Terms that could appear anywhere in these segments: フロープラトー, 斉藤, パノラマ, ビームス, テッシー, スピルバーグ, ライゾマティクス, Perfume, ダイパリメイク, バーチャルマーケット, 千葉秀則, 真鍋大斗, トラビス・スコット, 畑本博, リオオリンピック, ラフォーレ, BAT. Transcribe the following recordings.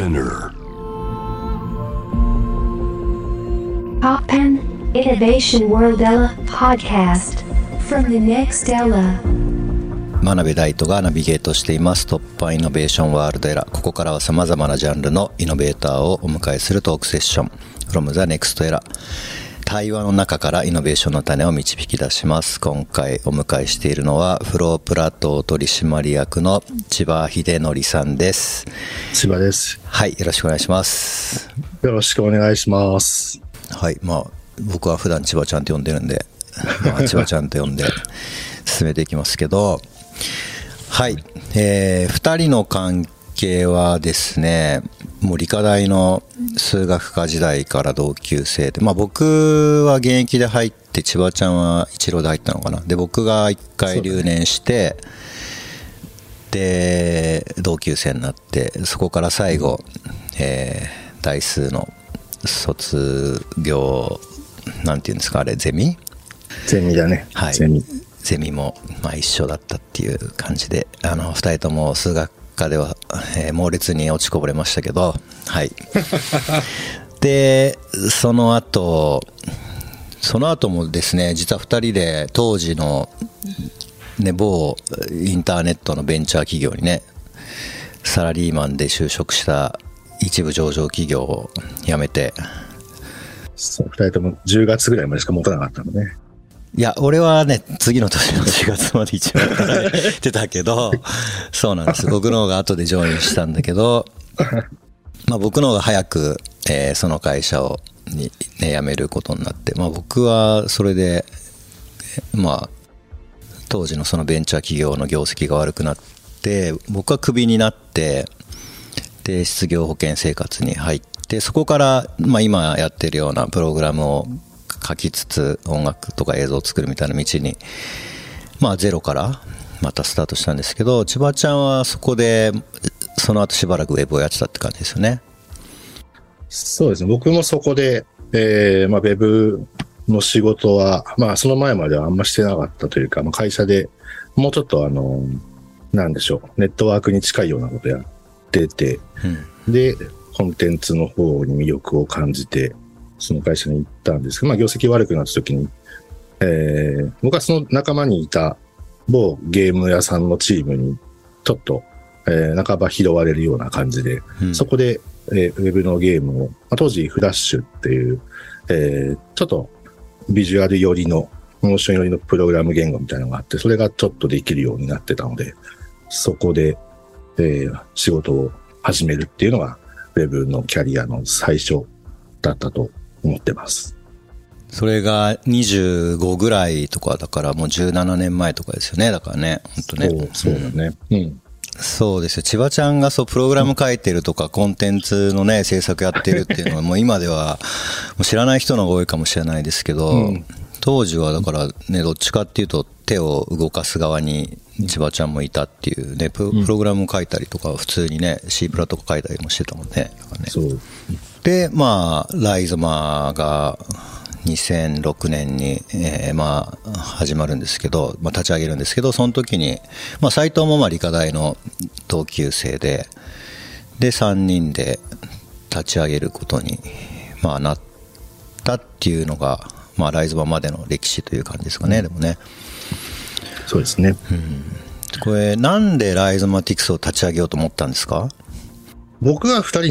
Spinner. Poppen Innovation World Ella Podcast from the next Ella。 真鍋大斗がナビゲートしています突破イノベーションワールドエラ。ここからはさまざまなジャンルのイノベーターをお迎えするトークセッション from the next Ella。対話の中からイノベーションの種を導き出します。今回お迎えしているのはフロープラトー取締役の千葉秀則さんです。千葉です。はい、よろしくお願いします。よろしくお願いします。はい、まあ僕は普段千葉ちゃんと呼んでるんで、まあ、千葉ちゃんと呼んで進めていきますけど、はい、2人の関係はですね、もう理科大の数学科時代から同級生で、まあ、僕は現役で入って千葉ちゃんは一浪で入ったのかな。で僕が一回留年して、ね、で同級生になって、そこから最後、大数の卒業なんていうんですか、あれゼミだね、はい、ゼミもまあ一緒だったっていう感じで、2人とも数学では、猛烈に落ちこぼれましたけど、はい。でその後もですね、実は2人で当時の、ね、某インターネットのベンチャー企業にね、サラリーマンで就職した一部上場企業を辞めて、そう、2人とも10月ぐらいまでしか持たなかったのね。いや俺はね次の年の4月まで一応働いてたけどそうなんです、僕の方が後でジョインしたんだけど、まあ、僕の方が早く、その会社をに、ね、辞めることになって、まあ、僕はそれで、まあ、当時のそのベンチャー企業の業績が悪くなって、僕はクビになって、で失業保険生活に入って、そこから、まあ、今やってるようなプログラムを書きつつ音楽とか映像を作るみたいな道に、まあ、ゼロからまたスタートしたんですけど、千葉ちゃんはそこでその後しばらくウェブをやってたって感じですよね。そうですね、僕もそこで、まあ、ウェブの仕事は、まあ、その前まではあんましてなかったというか、まあ、会社でもうちょっとなんでしょう、ネットワークに近いようなことやってて、うん、でコンテンツの方に魅力を感じてその会社に行ったんですけど、まあ、業績悪くなった時に、僕はその仲間にいた某ゲーム屋さんのチームにちょっと、半ば拾われるような感じで、うん、そこで、ウェブのゲームを、まあ、当時フラッシュっていう、ちょっとビジュアル寄りのモーション寄りのプログラム言語みたいなのがあって、それがちょっとできるようになってたので、そこで、仕事を始めるっていうのがウェブのキャリアの最初だったと思ってます。それが25ぐらいとかだから、もう17年前とかですよね。だからね、本当ね、そうだね、うん、そうですよ。千葉ちゃんがそうプログラム書いてるとか、コンテンツのね制作やってるっていうのはもう今ではもう知らない人の方が多いかもしれないですけど、うん、当時はだからね、どっちかっていうと手を動かす側に千葉ちゃんもいたっていうね、プログラム書いたりとか、普通にね C プラとか書いたりもしてたもんね。だからね、そう。でまあライゾマが2006年に、まあ始まるんですけど、まあ、立ち上げるんですけど、その時にまあ斉藤もまあ理科大の同級生で、で3人で立ち上げることに、まあ、なったっていうのが、まあライゾマまでの歴史という感じですかね。でもね、そうですね、うん、これなんでライゾマティクスを立ち上げようと思ったんですか？僕は2人に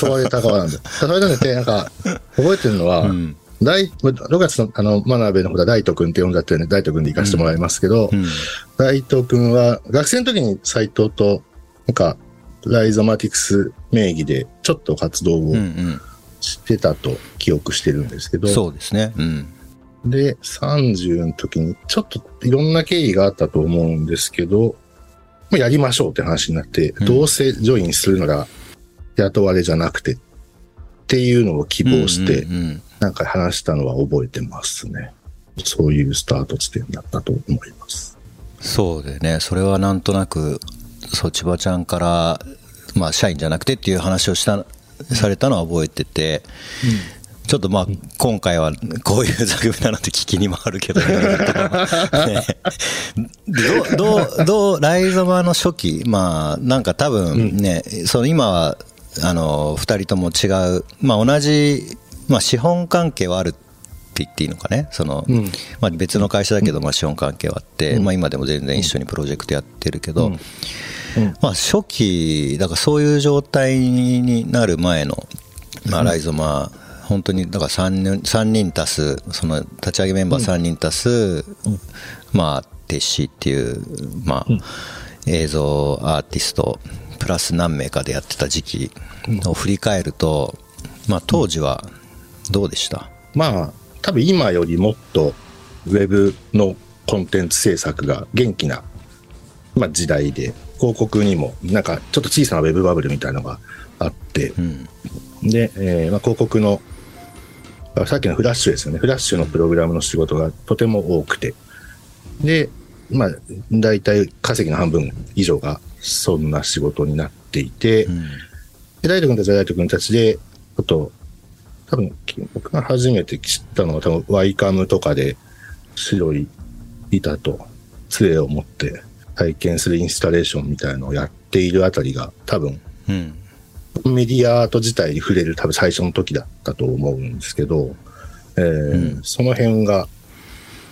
誘われた側なんで。誘われたんで、なんか、覚えてるのは、うん、6月の、真鍋のほうは大斗くんって呼んじゃってるんで、大斗くんで行かせてもらいますけど、うんうん、大斗くんは、学生の時に斉藤と、なんか、ライゾマティクス名義で、ちょっと活動をしてたと記憶してるんですけど、うんうん、そうですね。うん、で、30の時に、ちょっといろんな経緯があったと思うんですけど、やりましょうって話になって、うん、どうせジョインするなら雇われじゃなくてっていうのを希望して、うんうんうん、なんか話したのは覚えてますね。そういうスタート地点だったと思います。そうでね、それはなんとなく、そう、千葉ちゃんから、まあ、社員じゃなくてっていう話をされたのは覚えてて、うんうん、ちょっとまあ今回はこういう座組なので聞きにもあるけど、どうライゾマの初期、まあなんか多分ね、その今は2人とも違う、まあ、同じ、まあ、資本関係はあるって言っていいのかね、その、うん、まあ、別の会社だけど、まあ、資本関係はあって、うん、まあ、今でも全然一緒にプロジェクトやってるけど、うんうん、まあ、初期だからそういう状態になる前の、まあ、ライゾマ、うん、本当にだから 3人足す、その立ち上げメンバー3人足す、うん、まあテッシーっていう、まあ、うん、映像アーティストプラス何名かでやってた時期を振り返ると、まあ、当時はどうでした？まあ多分今よりもっとウェブのコンテンツ制作が元気な、まあ、時代で、広告にもなんかちょっと小さなウェブバブルみたいなのがあって、うん、で、まあ、広告のさっきのフラッシュですよね、フラッシュのプログラムの仕事がとても多くて、で、まあ、大体稼ぎの半分以上がそんな仕事になっていて、うん、で大斗君たちは大斗君たちで、ちょっと多分僕が初めて知ったのは多分ワイカムとかで白い板と杖を持って体験するインスタレーションみたいなのをやっているあたりが多分、うん、メディアアート自体に触れる多分最初の時だったと思うんですけど、うん、その辺が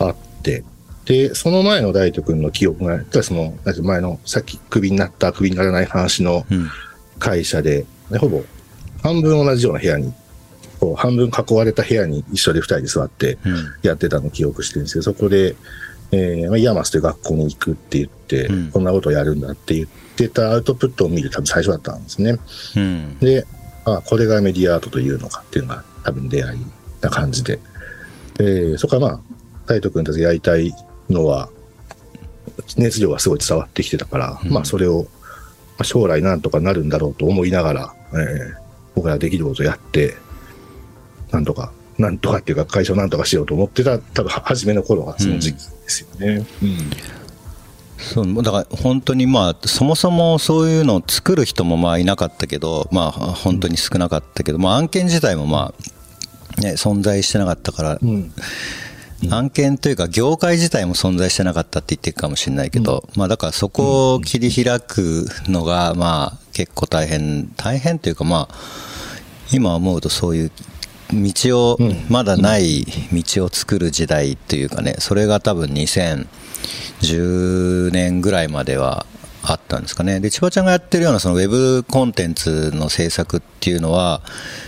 あって。で、その前の大斗くんの記憶が、その前のさっきクビになった、クビにならない話の会社で、うん、ほぼ半分同じような部屋に、こう半分囲われた部屋に一緒で2人で座ってやってたのを記憶してるんですけど、そこで、イヤマスという学校に行くって言って、うん、こんなことをやるんだって言ってたアウトプットを見る多分最初だったんですね。うん、で、あ、これがメディアアートというのかっていうのが多分出会いな感じで。そこはまあ、大斗くんたちやりたいのは熱量がすごい伝わってきてたから、うん、まあそれを将来なんとかなるんだろうと思いながら、僕らできることをやってなんとかっていうか会社をなんとかしようと思ってた多分初めの頃はその時期ですよね、うんうん、そうだから本当にまあそもそもそういうのを作る人もまあいなかったけど、まあ本当に少なかったけど、まあ案件自体もまあね存在してなかったから、うん、案件というか業界自体も存在してなかったって言ってるかもしれないけど、まあだからそこを切り開くのがまあ結構大変というか、まあ今思うとそういう道をまだない道を作る時代というかね、それが多分2010年ぐらいまではあったんですかね。で千葉ちゃんがやってるようなそのウェブコンテンツの制作っていうのは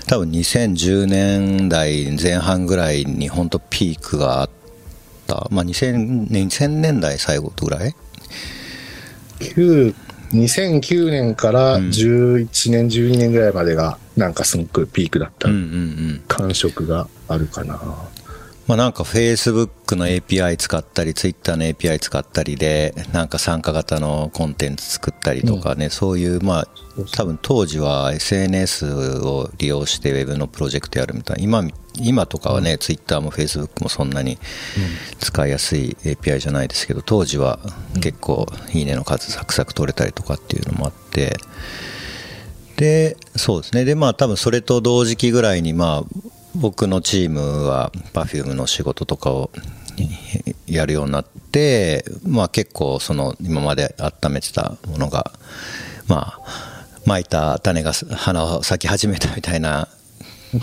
多分2010年代前半ぐらいに本当ピークがあった、まあ、2000年代最後ぐらい2009年から11年、うん、12年ぐらいまでがなんかすごくピークだった感触があるかな、うんうんうん、まあ、なんか Facebook の API 使ったり Twitter の API 使ったりでなんか参加型のコンテンツ作ったりとかね、そういうまあ多分当時は SNS を利用して Web のプロジェクトやるみたいな、今とかはね Twitter も Facebook もそんなに使いやすい API じゃないですけど、当時は結構いいねの数サクサク取れたりとかっていうのもあって、でそうですね、でまあ多分それと同時期ぐらいにまあ僕のチームは Perfume の仕事とかをやるようになって、まあ、結構その今まで温めてたものが、まあ、蒔いた種が花を咲き始めたみたいな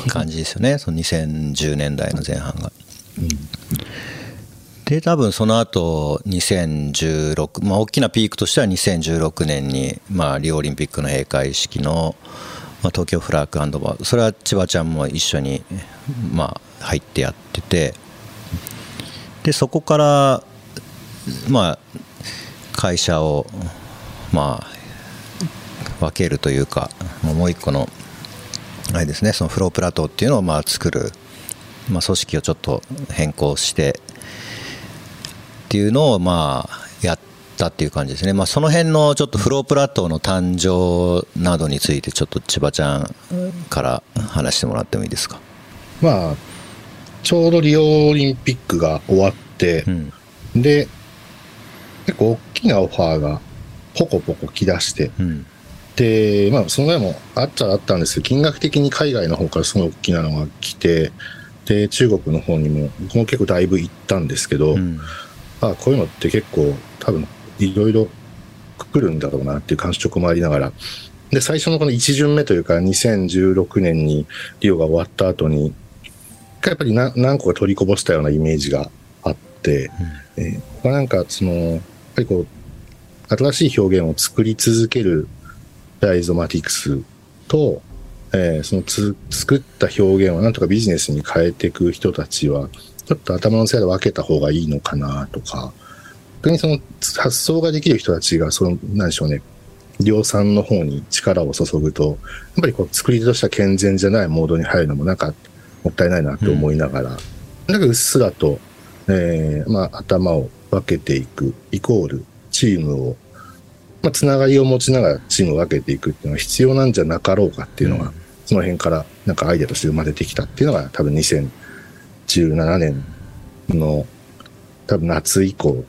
感じですよねその2010年代の前半が、うん、で多分その後2016、まあ、大きなピークとしては2016年に、まあ、リオオリンピックの閉会式の東京フラッグハンドバー、それは千葉ちゃんも一緒に、まあ、入ってやってて、でそこから、まあ、会社を、まあ、分けるというか、もう一個のあれですね、そのフロープラトーっていうのをまあ作る、まあ、組織をちょっと変更してっていうのをまあやってっていう感じですね。まあ、その辺のちょっとフロープラットの誕生などについてちょっと千葉ちゃんから話してもらってもいいですか。まあ、ちょうどリオオリンピックが終わって、うん、で結構大きなオファーがポコポコ来だして、うん、で、まあ、その前もあったんですけど、金額的に海外の方からすごい大きなのが来て、で中国の方にも結構だいぶ行ったんですけど、うん、まあ、こういうのって結構多分いろいろ来るんだろうなっていう感触もありながら、で最初のこの1巡目というか2016年にリオが終わった後にやっぱり何個か取りこぼしたようなイメージがあって、うん、なんかそのやっぱりこう新しい表現を作り続けるダイゾマティクスと、その作った表現をなんとかビジネスに変えていく人たちはちょっと頭の世話で分けた方がいいのかなとか、逆にその発想ができる人たちがその何でしょうね、量産の方に力を注ぐとやっぱりこう作り手とした健全じゃないモードに入るのもなんかもったいないなと思いながら、なんかうっすらと、頭を分けていくイコールチームを、つながりを持ちながらチームを分けていくっていうのは必要なんじゃなかろうかっていうのが、その辺からなんかアイデアとして生まれてきたっていうのが多分2017年の多分夏以降、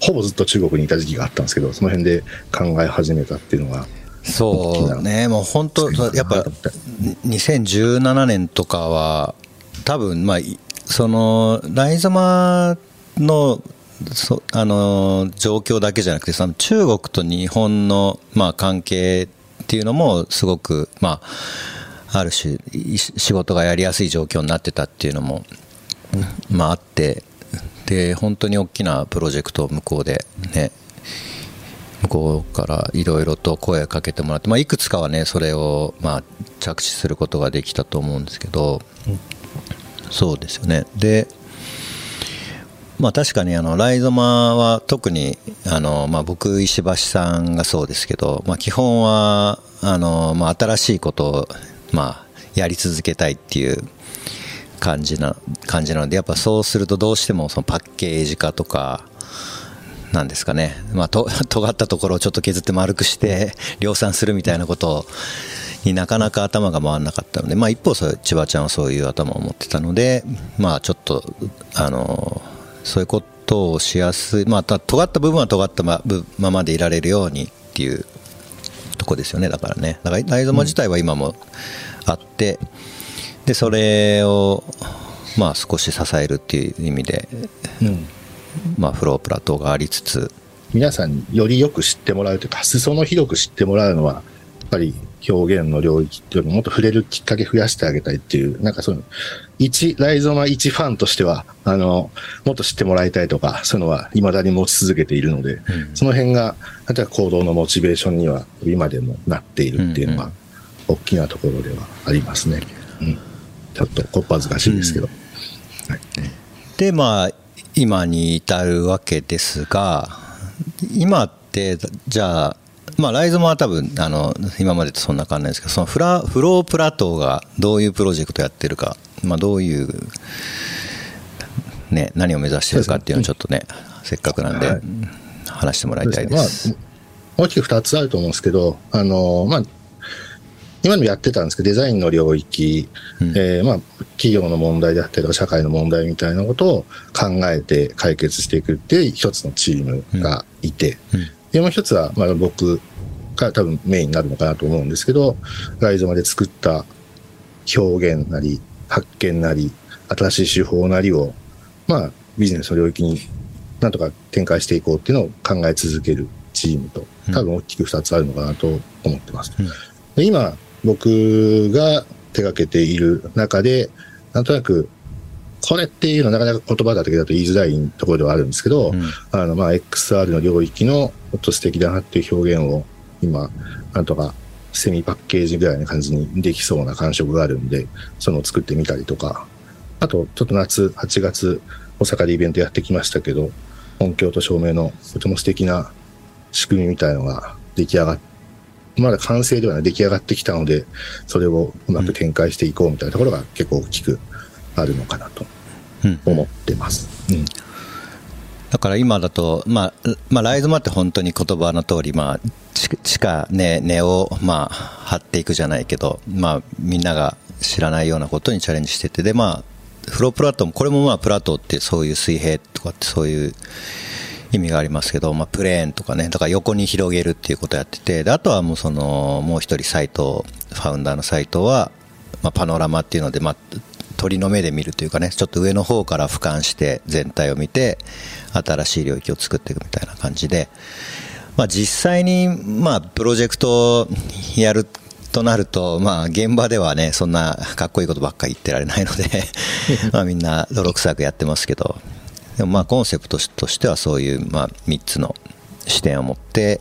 ほぼずっと中国にいた時期があったんですけど、その辺で考え始めたっていうのが。そうね、もう本当やっぱ2017年とかは多分そのライゾマの状況だけじゃなくて、その中国と日本の関係っていうのもすごくある種仕事がやりやすい状況になってたっていうのもあって、で本当に大きなプロジェクトを向こうでね、向こうからいろいろと声をかけてもらって、いくつかはねそれを着地することができたと思うんですけど、そうですよね。で確かにライゾマは特に僕石橋さんがそうですけど、基本は新しいことをやり続けたいっていう感じなので、やっぱそうするとどうしてもそのパッケージ化とかなんですかね、尖ったところをちょっと削って丸くして量産するみたいなことになかなか頭が回らなかったので、一方そう千葉ちゃんはそういう頭を持ってたので、ちょっとそういうことをしやすい、尖った部分は尖ったままでいられるようにっていうとこですよね。だからね、ライゾマ自体は今もあって、でそれを少し支えるっていう意味で、フロープラ等がありつつ、皆さんによりよく知ってもらうというか、裾野広く知ってもらうのはやっぱり表現の領域っていうのをもっと触れるきっかけ増やしてあげたいっていう、なんかそのライゾマ一ファンとしてはもっと知ってもらいたいとか、そういうのは未だに持ち続けているので、その辺が例えば行動のモチベーションには今でもなっているっていうのが大きなところではありますね。ちょっとこっぱずかしいですけど、はい、で今に至るわけですが、今ってじゃあライゾマは多分今までとそんな感じなんですけど、そのフロープラ等がどういうプロジェクトやってるか、どういうね何を目指してるかっていうのをちょっとね、せっかくなんで話してもらいたいです。はい、大きく2つあると思うんですけど、今もやってたんですけど、デザインの領域、企業の問題であったりとか社会の問題みたいなことを考えて解決していくっていう一つのチームがいて、でもう一つは僕が多分メインになるのかなと思うんですけど、ライゾマで作った表現なり発見なり新しい手法なりをビジネスの領域になんとか展開していこうっていうのを考え続けるチームと、多分大きく2つあるのかなと思ってます。で今僕が手掛けている中で、なんとなくこれっていうのはなかなか言葉だけだと言いづらいところではあるんですけど、XR の領域のちょっと素敵だなっていう表現を今なんとかセミパッケージぐらいな感じにできそうな感触があるんで、そのを作ってみたりとか、あとちょっと夏8月大阪でイベントやってきましたけど、音響と照明のとても素敵な仕組みみたいのが出来上がって、まだ完成ではない出来上がってきたので、それをうまく展開していこうみたいなところが結構大きくあるのかなと思ってます、だから今だと、ライゾマって本当に言葉の通り、地下根を張っていくじゃないけど、みんなが知らないようなことにチャレンジしてて、でフロープラトン、これもプラトンってそういう水平とかってそういう意味がありますけど、プレーンとかね、だから横に広げるっていうことをやってて、であとはもうもう一人ファウンダーの斎藤は、パノラマっていうので、鳥の目で見るというかね、ちょっと上の方から俯瞰して全体を見て新しい領域を作っていくみたいな感じで、実際にプロジェクトをやるとなると、現場ではね、そんなかっこいいことばっかり言ってられないのでみんな泥臭くやってますけど、でもコンセプトとしてはそういう3つの視点を持って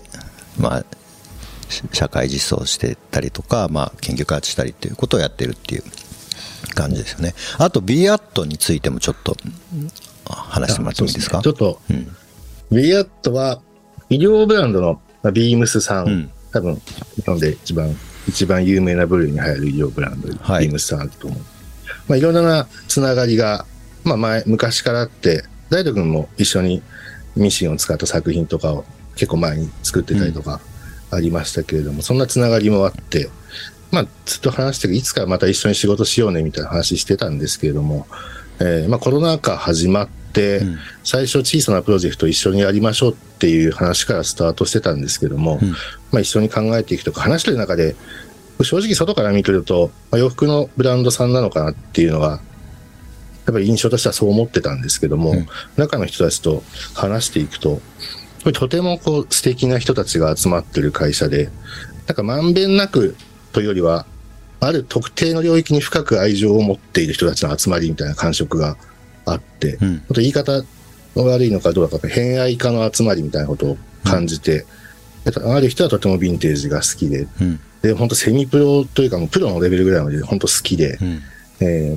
社会実装してたりとか、研究開発したりということをやってるっていう感じですよね。あと BAT についてもちょっと話してもらってもいいですか。ちょっと BAT は医療ブランドのビームスさん、多分日本で一番有名な部類に入る医療ブランドで、ビームスさんあると思う。いろんなつながりが、昔からあって、大斗君も一緒にミシンを使った作品とかを結構前に作ってたりとかありましたけれども、そんなつながりもあって、ずっと話していつかまた一緒に仕事しようねみたいな話してたんですけれども、コロナ禍始まって、最初小さなプロジェクト一緒にやりましょうっていう話からスタートしてたんですけども、一緒に考えていくとか話してる中で、正直外から見てると、洋服のブランドさんなのかなっていうのがやっぱり印象としてはそう思ってたんですけども、中の人たちと話していくと、とても素敵な人たちが集まってる会社で、まんべんなくというよりは、ある特定の領域に深く愛情を持っている人たちの集まりみたいな感触があって、ちょっと言い方の悪いのかどうか、偏愛家の集まりみたいなことを感じて、ある人はとてもヴィンテージが好きで、本当セミプロというかもうプロのレベルぐらいまで本当好きで、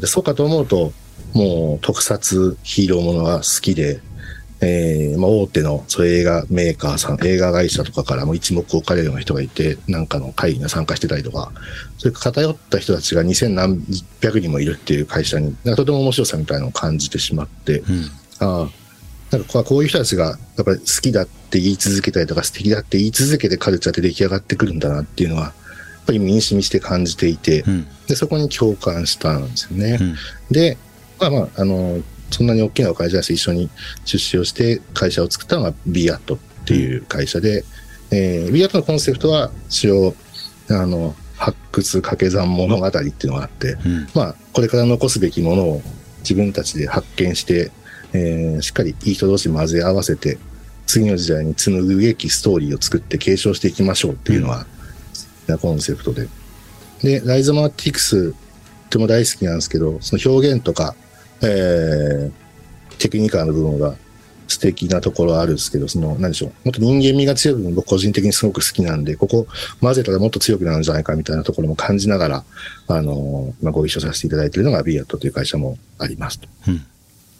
そうかと思うと、もう特撮ヒーローものが好きで、大手の映画メーカーさん、映画会社とかからも一目置かれるような人がいて、なんかの会議に参加してたりとか、そういう偏った人たちが2000何百人もいるっていう会社に、とても面白さみたいなのを感じてしまって、こういう人たちがやっぱり好きだって言い続けたりとか、素敵だって言い続けてカルチャーって出来上がってくるんだなっていうのは、やっぱり身に染みして感じていて、そこに共感したんですよね。で、そんなに大きなお会社で一緒に出資をして会社を作ったのが BAT っていう会社で、BAT のコンセプトは一応発掘掛け算物語っていうのがあって、これから残すべきものを自分たちで発見して、しっかりいい人同士混ぜ合わせて次の時代に紡ぐべきストーリーを作って継承していきましょうっていうのが、コンセプトで、ライゾマティクスとても大好きなんですけど、その表現とかテクニカルの部分が素敵なところはあるんですけど、何でしょう、もっと人間味が強い部分、僕個人的にすごく好きなんで、ここ混ぜたらもっと強くなるんじゃないかみたいなところも感じながら、ご一緒させていただいているのが BAT という会社もありますと。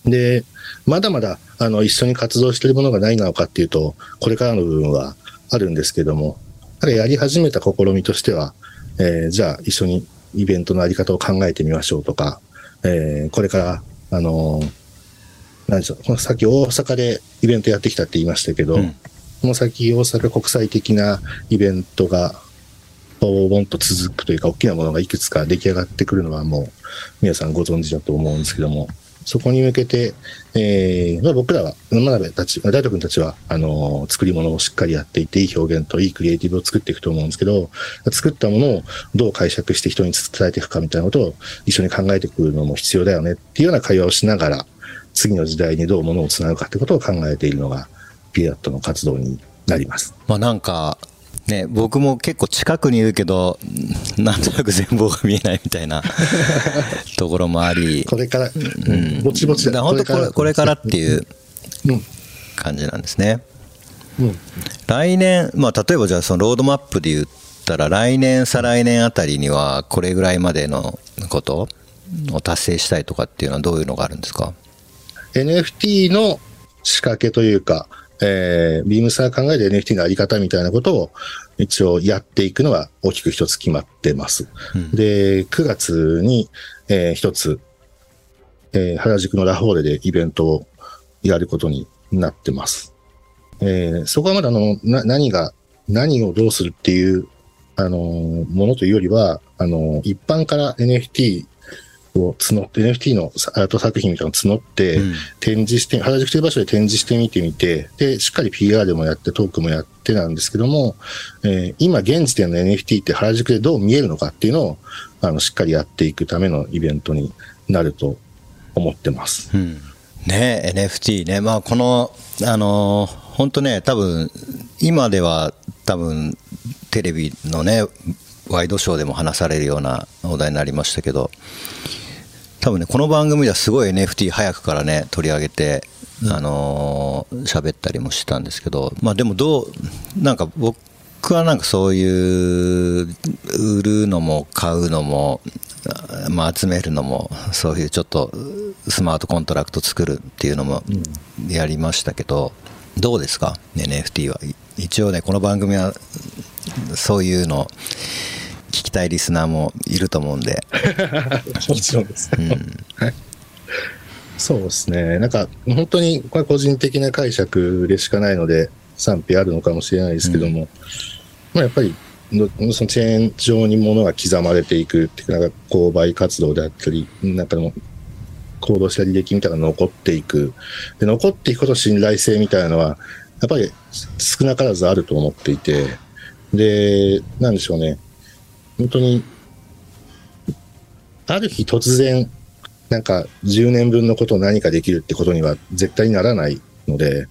で、まだまだ一緒に活動しているものがないなのかっていうと、これからの部分はあるんですけども、やり始めた試みとしては、じゃあ一緒にイベントのあり方を考えてみましょうとか、これから、何でしょう、さっき大阪でイベントやってきたって言いましたけど、この先大阪国際的なイベントがボンボンと続くというか、大きなものがいくつか出来上がってくるのはもう皆さんご存知だと思うんですけども、そこに向けて、僕らは、大斗君たちは、作り物をしっかりやっていて、いい表現といいクリエイティブを作っていくと思うんですけど、作ったものをどう解釈して人に伝えていくかみたいなことを一緒に考えていくのも必要だよねっていうような会話をしながら、次の時代にどうものをつなぐかってことを考えているのが、BAT の活動になります。僕も結構近くにいるけど、なんとなく全貌が見えないみたいなところもあり、これから、ぼちぼちだ、本当これからっていう感じなんですね。来年、例えばじゃあそのロードマップで言ったら、来年再来年あたりにはこれぐらいまでのことを達成したいとかっていうのはどういうのがあるんですか。NFT の仕掛けというか、ビームスが考える NFT のあり方みたいなことを一応やっていくのは大きく一つ決まってます。で、9月に一つ、原宿のラフォーレでイベントをやることになってます。そこはまだ何をどうするっていう、ものというよりは、一般から NFTを募って NFT のアート作品みたいなのを募って展示して、原宿という場所で展示してみて、でしっかり PR でもやってトークもやってなんですけども、今現時点の NFT って原宿でどう見えるのかっていうのをしっかりやっていくためのイベントになると思ってます。ね、NFT ね、まあ、この、本当ね、多分今では多分テレビのね、ワイドショーでも話されるようなお題になりましたけど、多分ね、この番組ではすごい NFT 早くからね、取り上げて、喋ったりもしてたんですけど、まあ、でもなんか僕はなんかそういう売るのも買うのも、まあ、集めるのもそういうちょっとスマートコントラクト作るっていうのもやりましたけど、どうですか NFT は。一応ね、この番組はそういうの聞きたいリスナーもいると思うんでもちろんです、はい、そうですね。なんか本当にこれ個人的な解釈でしかないので賛否あるのかもしれないですけども、まあ、やっぱりそのチェーン上に物が刻まれていくっていう、なんか購買活動であったり、なんかの行動した履歴みたいなのが残っていく。で、残っていくことの信頼性みたいなのはやっぱり少なからずあると思っていて、で、なんでしょうね、本当にある日突然なんか10年分のことを何かできるってことには絶対にならないので、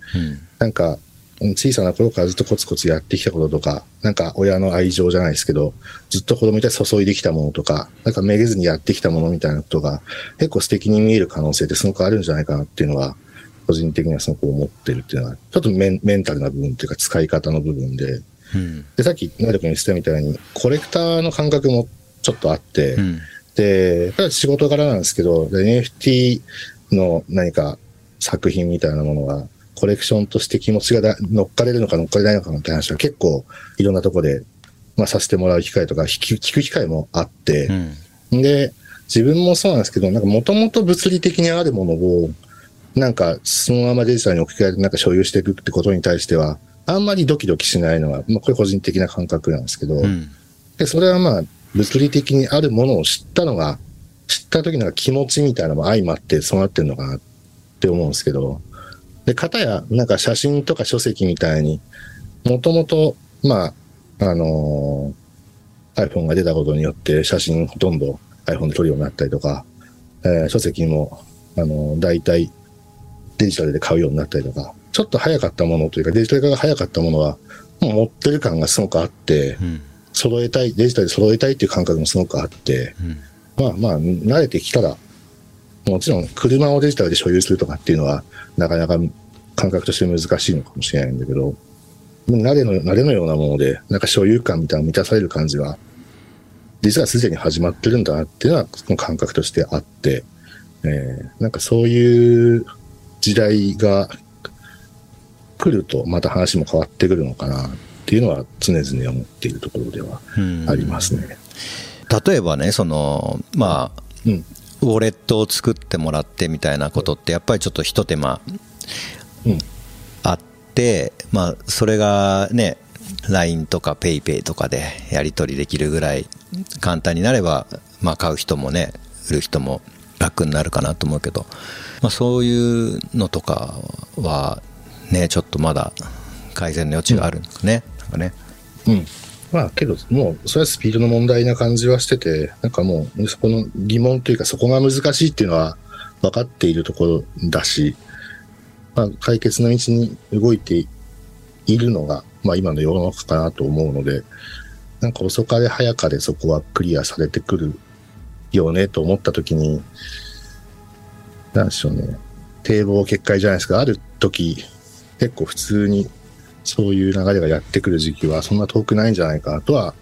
なんか小さな頃からずっとコツコツやってきたこととか、なんか親の愛情じゃないですけど、ずっと子供に対して注いできたものとか、なんかめげずにやってきたものみたいなことが結構素敵に見える可能性ってすごくあるんじゃないかなっていうのは、個人的にはすごく思ってるっていうのは、ちょっとメンタルな部分というか使い方の部分で、で、さっき成田君に言ってたみたいに、コレクターの感覚もちょっとあって、で、ただ仕事柄なんですけど、NFT の何か作品みたいなものが、コレクションとして気持ちが乗っかれるのか乗っかれないのかみたいな話は結構いろんなところで、まあ、させてもらう機会とか聞く機会もあって、で、自分もそうなんですけど、なんかもともと物理的にあるものをなんかそのままデジタルに置き換えてなんか所有していくってことに対してはあんまりドキドキしないのは、まあ、これ個人的な感覚なんですけど、で、それはまあ物理的にあるものを知った時の気持ちみたいなのも相まってそうなってるのかなって思うんですけど、で、片や、なんか写真とか書籍みたいに、もともと、まあ、iPhone が出たことによって写真ほとんど iPhone で撮るようになったりとか、書籍も、大体デジタルで買うようになったりとか、ちょっと早かったものというか、デジタル化が早かったものは、もう持ってる感がすごくあって、デジタルで揃えたいっていう感覚もすごくあって、まあ、慣れてきたら、もちろん車をデジタルで所有するとかっていうのはなかなか感覚として難しいのかもしれないんだけど、慣れのようなものでなんか所有感みたいなの満たされる感じは実はすでに始まってるんだなっていうのはその感覚としてあって、なんかそういう時代が来るとまた話も変わってくるのかなっていうのは常々思っているところではありますね。例えばね、そのまあ、ウォレットを作ってもらってみたいなことってやっぱりちょっとひと手間あって、まあ、それがね LINE とか PayPay とかでやり取りできるぐらい簡単になれば、まあ、買う人もね売る人も楽になるかなと思うけど、まあ、そういうのとかはねちょっとまだ改善の余地があるんですね、なんかね。まあけどもうそれはスピードの問題な感じはしてて、なんかもうそこの疑問というかそこが難しいっていうのは分かっているところだし、まあ、解決の道に動いているのが、まあ、今の世の中かなと思うので、なんか遅かれ早かれそこはクリアされてくるよねと思った時に、なんでしょうね、堤防決壊じゃないですか。ある時結構普通にそういう流れがやってくる時期はそんな遠くないんじゃないかとは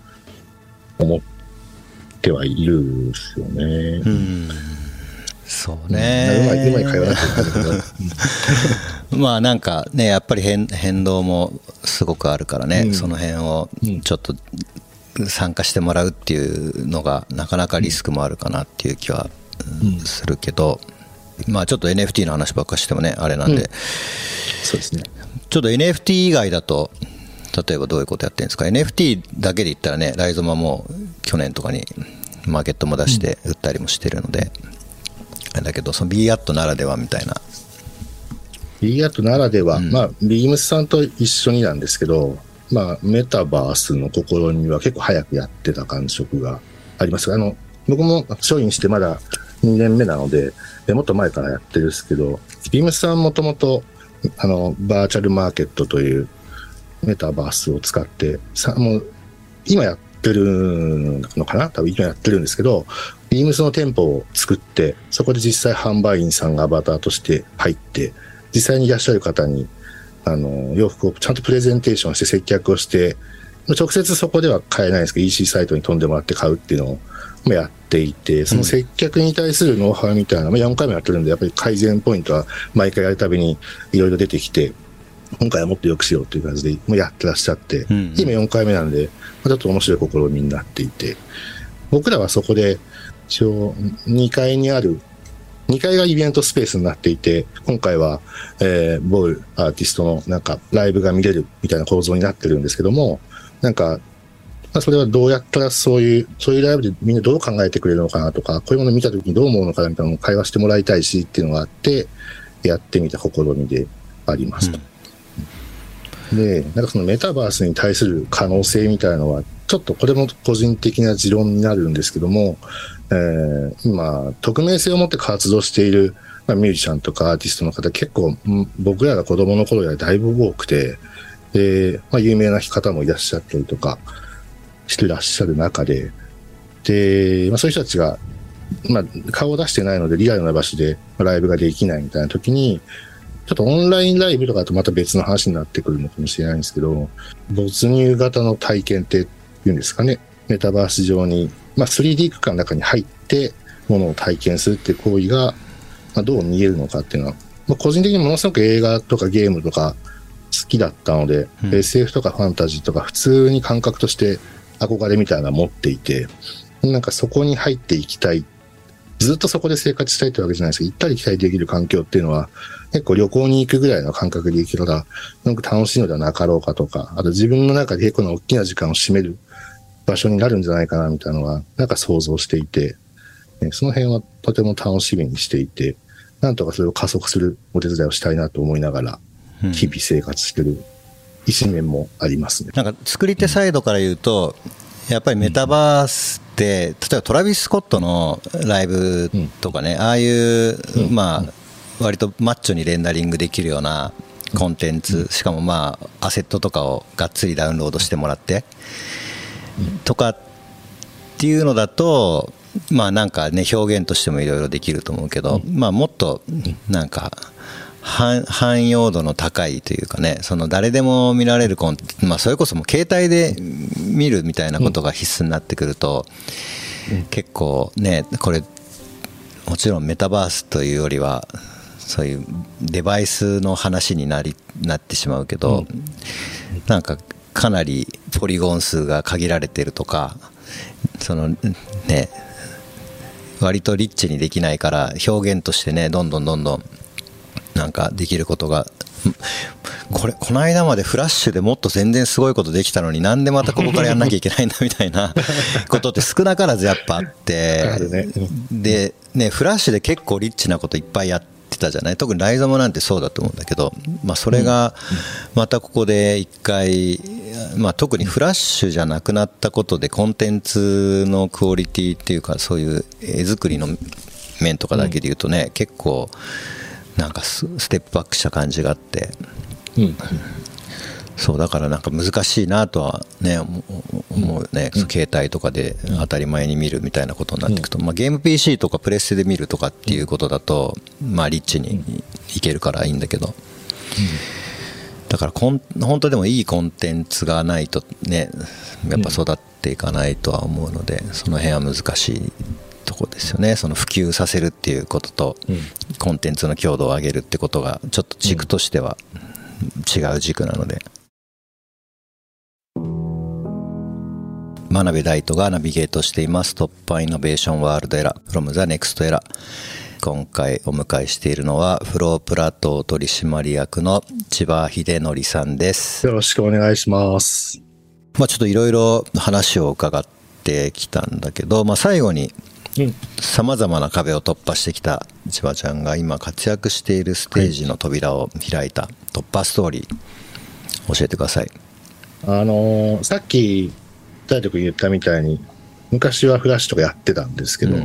思ってはいるんですよね。そうね。うまい会話だったまあなんかね、やっぱり変動もすごくあるからね、その辺をちょっと参加してもらうっていうのがなかなかリスクもあるかなっていう気はするけど、まあちょっと NFT の話ばっかしてもねあれなんで、そうですね。ちょっと NFT 以外だと例えばどういうことやってるんですか。 NFT だけで言ったらね、ライゾマも去年とかにマーケットも出して売ったりもしてるので、だけどその B アットならではみたいな。 B アットならでは、まあビームスさんと一緒になんですけど、まあメタバースの試みは結構早くやってた感触があります。僕も商品してまだ2年目なので、もっと前からやってるんですけど、ビームスさんもともとバーチャルマーケットというメタバースを使ってもう今やってるのかな、多分今やってるんですけど、ビームスの店舗を作って、そこで実際販売員さんがアバターとして入って、実際にいらっしゃる方に洋服をちゃんとプレゼンテーションして接客をして、直接そこでは買えないんですけど EC サイトに飛んでもらって買うっていうのをやっていて、その接客に対するノウハウみたいなのも4回もやってるんで、やっぱり改善ポイントは毎回やるたびにいろいろ出てきて、今回はもっと良くしようという感じでやってらっしゃって、今4回目なんで、ちょっと面白い試みになっていて、僕らはそこで一応2階にある、2階がイベントスペースになっていて、今回は、某アーティストのなんかライブが見れるみたいな構造になってるんですけども、なんか、それはどうやったらそういうライブでみんなどう考えてくれるのかなとか、こういうもの見たときにどう思うのかなみたいなのを会話してもらいたいしっていうのがあって、やってみた試みでありますと。で、なんかそのメタバースに対する可能性みたいなのは、ちょっとこれも個人的な持論になるんですけども、今、匿名性を持って活動している、ミュージシャンとかアーティストの方、結構僕らが子供の頃よりだいぶ多くて、で、有名な方もいらっしゃったりとか、してらっしゃる中で、で、そういう人たちが、顔を出してないのでリアルな場所でライブができないみたいな時に、ちょっとオンラインライブとかだとまた別の話になってくるのかもしれないんですけど、没入型の体験っていうんですかね、メタバース上に、3D 空間の中に入ってものを体験するっていう行為が、どう見えるのかっていうのは、個人的にものすごく映画とかゲームとか好きだったので、SF とかファンタジーとか普通に感覚として憧れみたいなのを持っていて、なんかそこに入っていきたい、ずっとそこで生活したいというわけじゃないですけど、行ったり来たりできる環境っていうのは結構旅行に行くぐらいの感覚で行けたらなんか楽しいのではなかろうかとか、あと自分の中で結構な大きな時間を占める場所になるんじゃないかなみたいなのはなんか想像していて、その辺はとても楽しみにしていて、なんとかそれを加速するお手伝いをしたいなと思いながら日々生活してる、一面もありますね。なんか作り手サイドから言うと、やっぱりメタバースって、例えばトラビス・スコットのライブとかね、ああいう、割とマッチョにレンダリングできるようなコンテンツ、しかもアセットとかをがっつりダウンロードしてもらって、とかっていうのだと、なんかね、表現としてもいろいろできると思うけど、もっとなんか、汎用度の高いというかね、その誰でも見られるコンテンツ、それこそもう携帯で見るみたいなことが必須になってくると、結構ね、これもちろんメタバースというよりはそういうデバイスの話になってしまうけど、なんかかなりポリゴン数が限られてるとか、そのね、割とリッチにできないから表現としてね、どんどんなんかできることが、この間までフラッシュでもっと全然すごいことできたのに、なんでまたここからやんなきゃいけないんだみたいなことって少なからずやっぱあって、でね、フラッシュで結構リッチなこといっぱいやってたじゃない、特にライザムなんてそうだと思うんだけど、それがまたここで一回、特にフラッシュじゃなくなったことでコンテンツのクオリティっていうか、そういう絵作りの面とかだけでいうとね、結構なんかステップアップした感じがあって、そうだからなんか難しいなとはね思うね、携帯とかで当たり前に見るみたいなことになっていくと、ゲーム PC とかプレステで見るとかっていうことだと、リッチにいけるからいいんだけど、だから本当でもいいコンテンツがないとね、やっぱ育っていかないとは思うので、その辺は難しいとこですよね。その普及させるっていうことと、コンテンツの強度を上げるってことがちょっと軸としては違う軸なので、真鍋大斗がナビゲートしています突破イノベーションワールドエラー from the next エラー。今回お迎えしているのはフロープラト取締役の千葉秀則さんです。よろしくお願いします。ちょっといろいろ話を伺ってきたんだけど、最後にさまざまな壁を突破してきた千葉ちゃんが今活躍しているステージの扉を開いた突破ストーリー、教えてください。さっき大斗君言ったみたいに、昔はフラッシュとかやってたんですけど、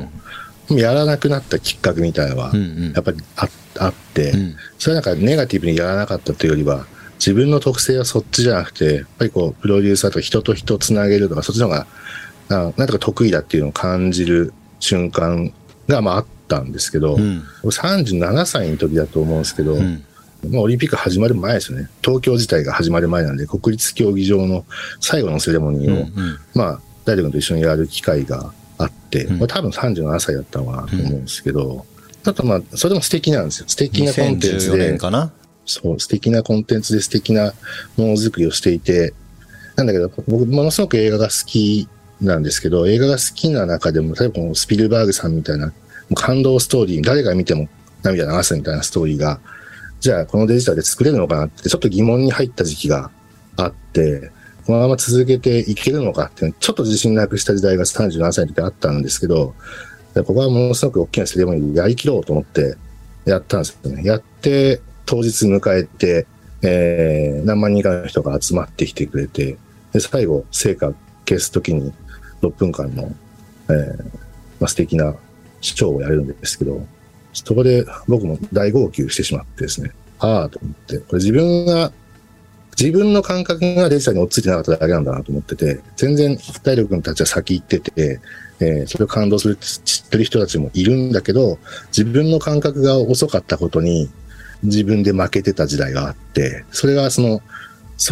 やらなくなったきっかけみたいなのはやっぱり あって、それはなんかネガティブにやらなかったというよりは、自分の特性はそっちじゃなくて、やっぱりこうプロデューサーとか人と人をつなげるとか、そっちの方がなんとか得意だっていうのを感じる瞬間がまああったんですけど、37歳の時だと思うんですけど、まあ、オリンピック始まる前ですよね。東京自体が始まる前なんで、国立競技場の最後のセレモニーを、まあ大斗君と一緒にやる機会があって、まあ、多分37歳だったのかなと思うんですけど、あとまあそれも素敵なんですよ。素敵なコンテンツで、2014年かな。そう、素敵なコンテンツで素敵なものづくりをしていて、なんだけど僕ものすごく映画が好きなんですけど、映画が好きな中でも例えばスピルバーグさんみたいな感動ストーリー、誰が見ても涙流すみたいなストーリーが、じゃあこのデジタルで作れるのかなってちょっと疑問に入った時期があって、このまま続けていけるのかっていうのちょっと自信なくした時代が37歳の時あったんですけど、ここはものすごく大きなセレモニーでやりきろうと思ってやったんですよね。やって当日迎えて、何万人かの人が集まってきてくれて、で最後成果を消すときに6分間の、まあ、素敵なショーをやるんですけど、そこで僕も大号泣してしまってですね、ああと思って、これ自分の感覚がデジタルに追っついてなかっただけなんだなと思ってて、全然大斗君たちは先行ってて、それを感動するって知ってる人たちもいるんだけど、自分の感覚が遅かったことに自分で負けてた時代があって、それがそ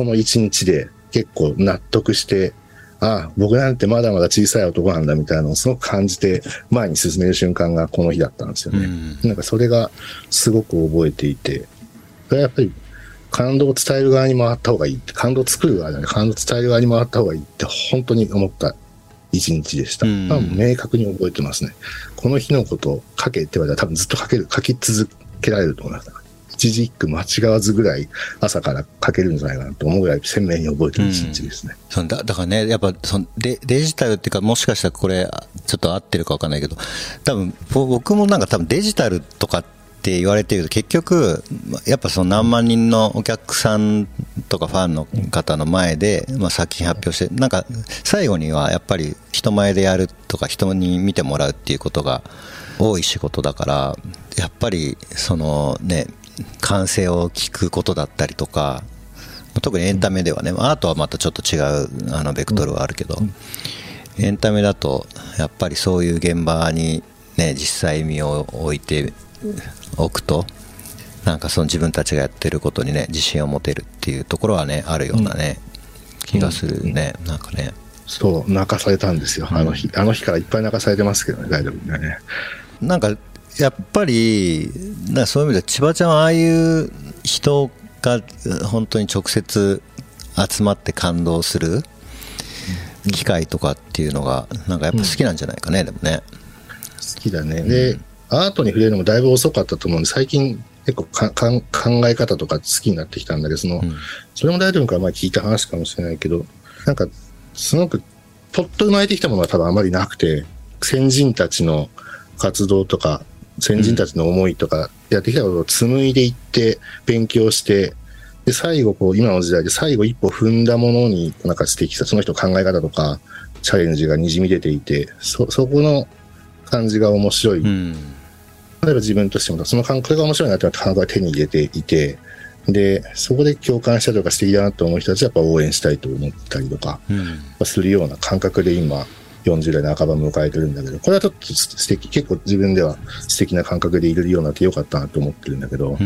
の一日で結構納得して、ああ僕なんてまだまだ小さい男なんだみたいなのをすごく感じて前に進める瞬間がこの日だったんですよね。なんかそれがすごく覚えていて、それはやっぱり感動を伝える側に回った方がいいって、感動を作る側じゃない、感動を伝える側に回った方がいいって本当に思った一日でした。まあ、明確に覚えてますね。この日のことを書けって言われたら多分ずっと書き続けられると思います。一字一句間違わずぐらい朝から書けるんじゃないかなと思うぐらい鮮明に覚えてる一日ですね。だからね、やっぱデジタルっていうか、もしかしたらこれちょっと合ってるか分かんないけど、多分僕もなんか多分デジタルとかって言われてると結局やっぱその何万人のお客さんとかファンの方の前で、まあ、作品発表して、なんか最後にはやっぱり人前でやるとか人に見てもらうっていうことが多い仕事だから、やっぱりそのね、歓声を聞くことだったりとか、特にエンタメではね、アートはまたちょっと違うベクトルはあるけど、エンタメだとやっぱりそういう現場にね、実際身を置いておくと、なんかその自分たちがやってることにね自信を持てるっていうところはね、あるようなね、気がするね。なんかね、そう泣かされたんですよ、あの日からいっぱい泣かされてますけどね、大丈夫だね。なんかやっぱりそういう意味では千葉ちゃんはああいう人が本当に直接集まって感動する機会とかっていうのがなんかやっぱ好きなんじゃないかね、でもね。好きだね。で、アートに触れるのもだいぶ遅かったと思うんで、最近結構考え方とか好きになってきたんだけど、それも大丈夫か、まあ聞いた話かもしれないけど、なんかすごくポッと生まれてきたものは多分あまりなくて、先人たちの活動とか先人たちの思いとかやってきたことを紡いでいって勉強して、で最後こう今の時代で最後一歩踏んだものになんかしてきた、その人の考え方とかチャレンジがにじみ出ていて、そこの感じが面白い、例えば自分としてもその感覚が面白いなって感覚が手に入れていて、でそこで共感したりとか素敵だなと思う人たちはやっぱ応援したいと思ったりとかするような感覚で今40代半ば迎えてるんだけど、これはちょっと素敵、結構自分では素敵な感覚でいれるようになってよかったなと思ってるんだけど、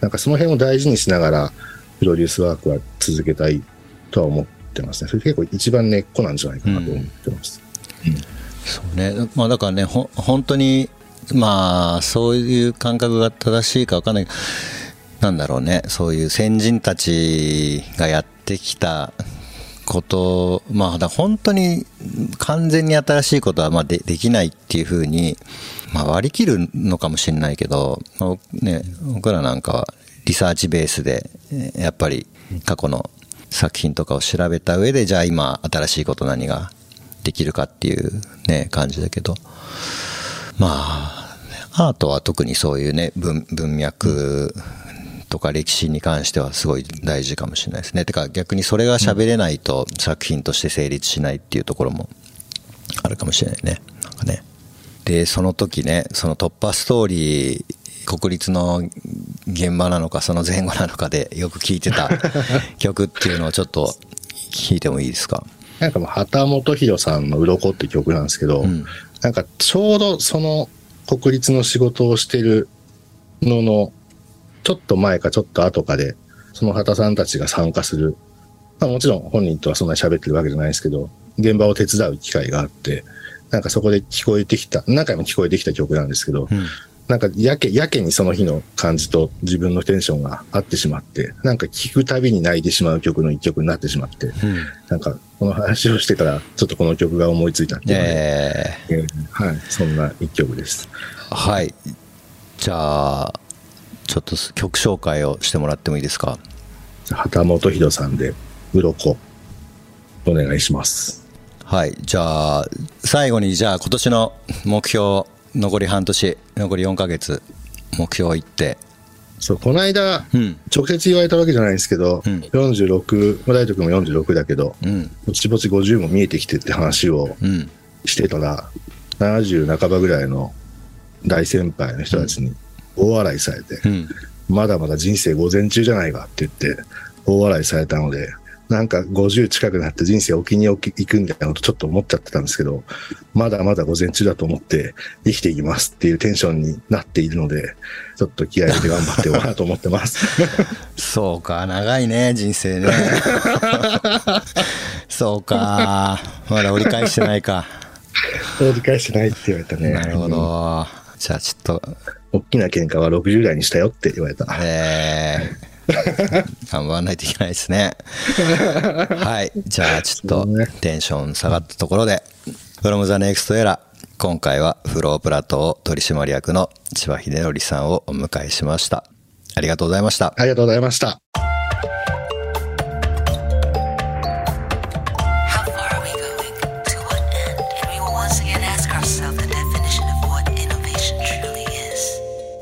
なんかその辺を大事にしながらプロデュースワークは続けたいとは思ってますね。それ結構一番根っこなんじゃないかなと思ってます、そうね、まあ、だからね、本当にまあそういう感覚が正しいか分かんないけど、なんだろうね、そういう先人たちがやってきたこと、まあ、だ本当に完全に新しいことはまあ できないっていうふうに、まあ、割り切るのかもしれないけど、まあね、僕らなんかはリサーチベースでやっぱり過去の作品とかを調べた上で、じゃあ今新しいこと何ができるかっていう、ね、感じだけど、まあアートは特にそういうね、文脈とか歴史に関してはすごい大事かもしれないですね。てか逆にそれが喋れないと作品として成立しないっていうところもあるかもしれないね。なんかね。でその時ね、その突破ストーリー、国立の現場なのかその前後なのかでよく聴いてた曲っていうのをちょっと聴いてもいいですか？なんかもう畑本博さんの鱗って曲なんですけど、うん、なんかちょうどその国立の仕事をしてるののちょっと前かちょっと後かで、その畑さんたちが参加する、まあ、もちろん本人とはそんなに喋ってるわけじゃないですけど、現場を手伝う機会があって、なんかそこで聞こえてきた、何回も聞こえてきた曲なんですけど、うん、なんかやけにその日の感じと自分のテンションが合ってしまって、なんか聞くたびに泣いてしまう曲の一曲になってしまって、うん、なんかこの話をしてからちょっとこの曲が思いついたっていうので、はい、そんな一曲です。はい、じゃあちょっと曲紹介をしてもらってもいいですか？畑本博さんで鱗、お願いします。はい、じゃあ最後に、じゃあ今年の目標、残り半年、残り4ヶ月目標言って。そう、この間、うん、直接言われたわけじゃないんですけど、うん、46、大斗君も46だけど、うん、ぼちぼち50も見えてきてって話をしてたら、うん、70半ばぐらいの大先輩の人たちに大笑いされて、うん、まだまだ人生午前中じゃないかって言って大笑いされたので、なんか50近くなって人生お気に置き行くんだよとちょっと思っちゃってたんですけど、まだまだ午前中だと思って生きていきますっていうテンションになっているので、ちょっと気合い入れて頑張ってようかなと思ってますそうか、長いね人生ねそうか、まだ折り返してないか折り返してないって言われたね。なるほど、うん、じゃあちょっと大きな喧嘩は60代にしたよって言われた。頑張らないといけないですねはい、じゃあちょっとテンション下がったところで、From the Next Era、今回はフロープラトー取締役の千葉秀則さんをお迎えしました。ありがとうございました。ありがとうございました。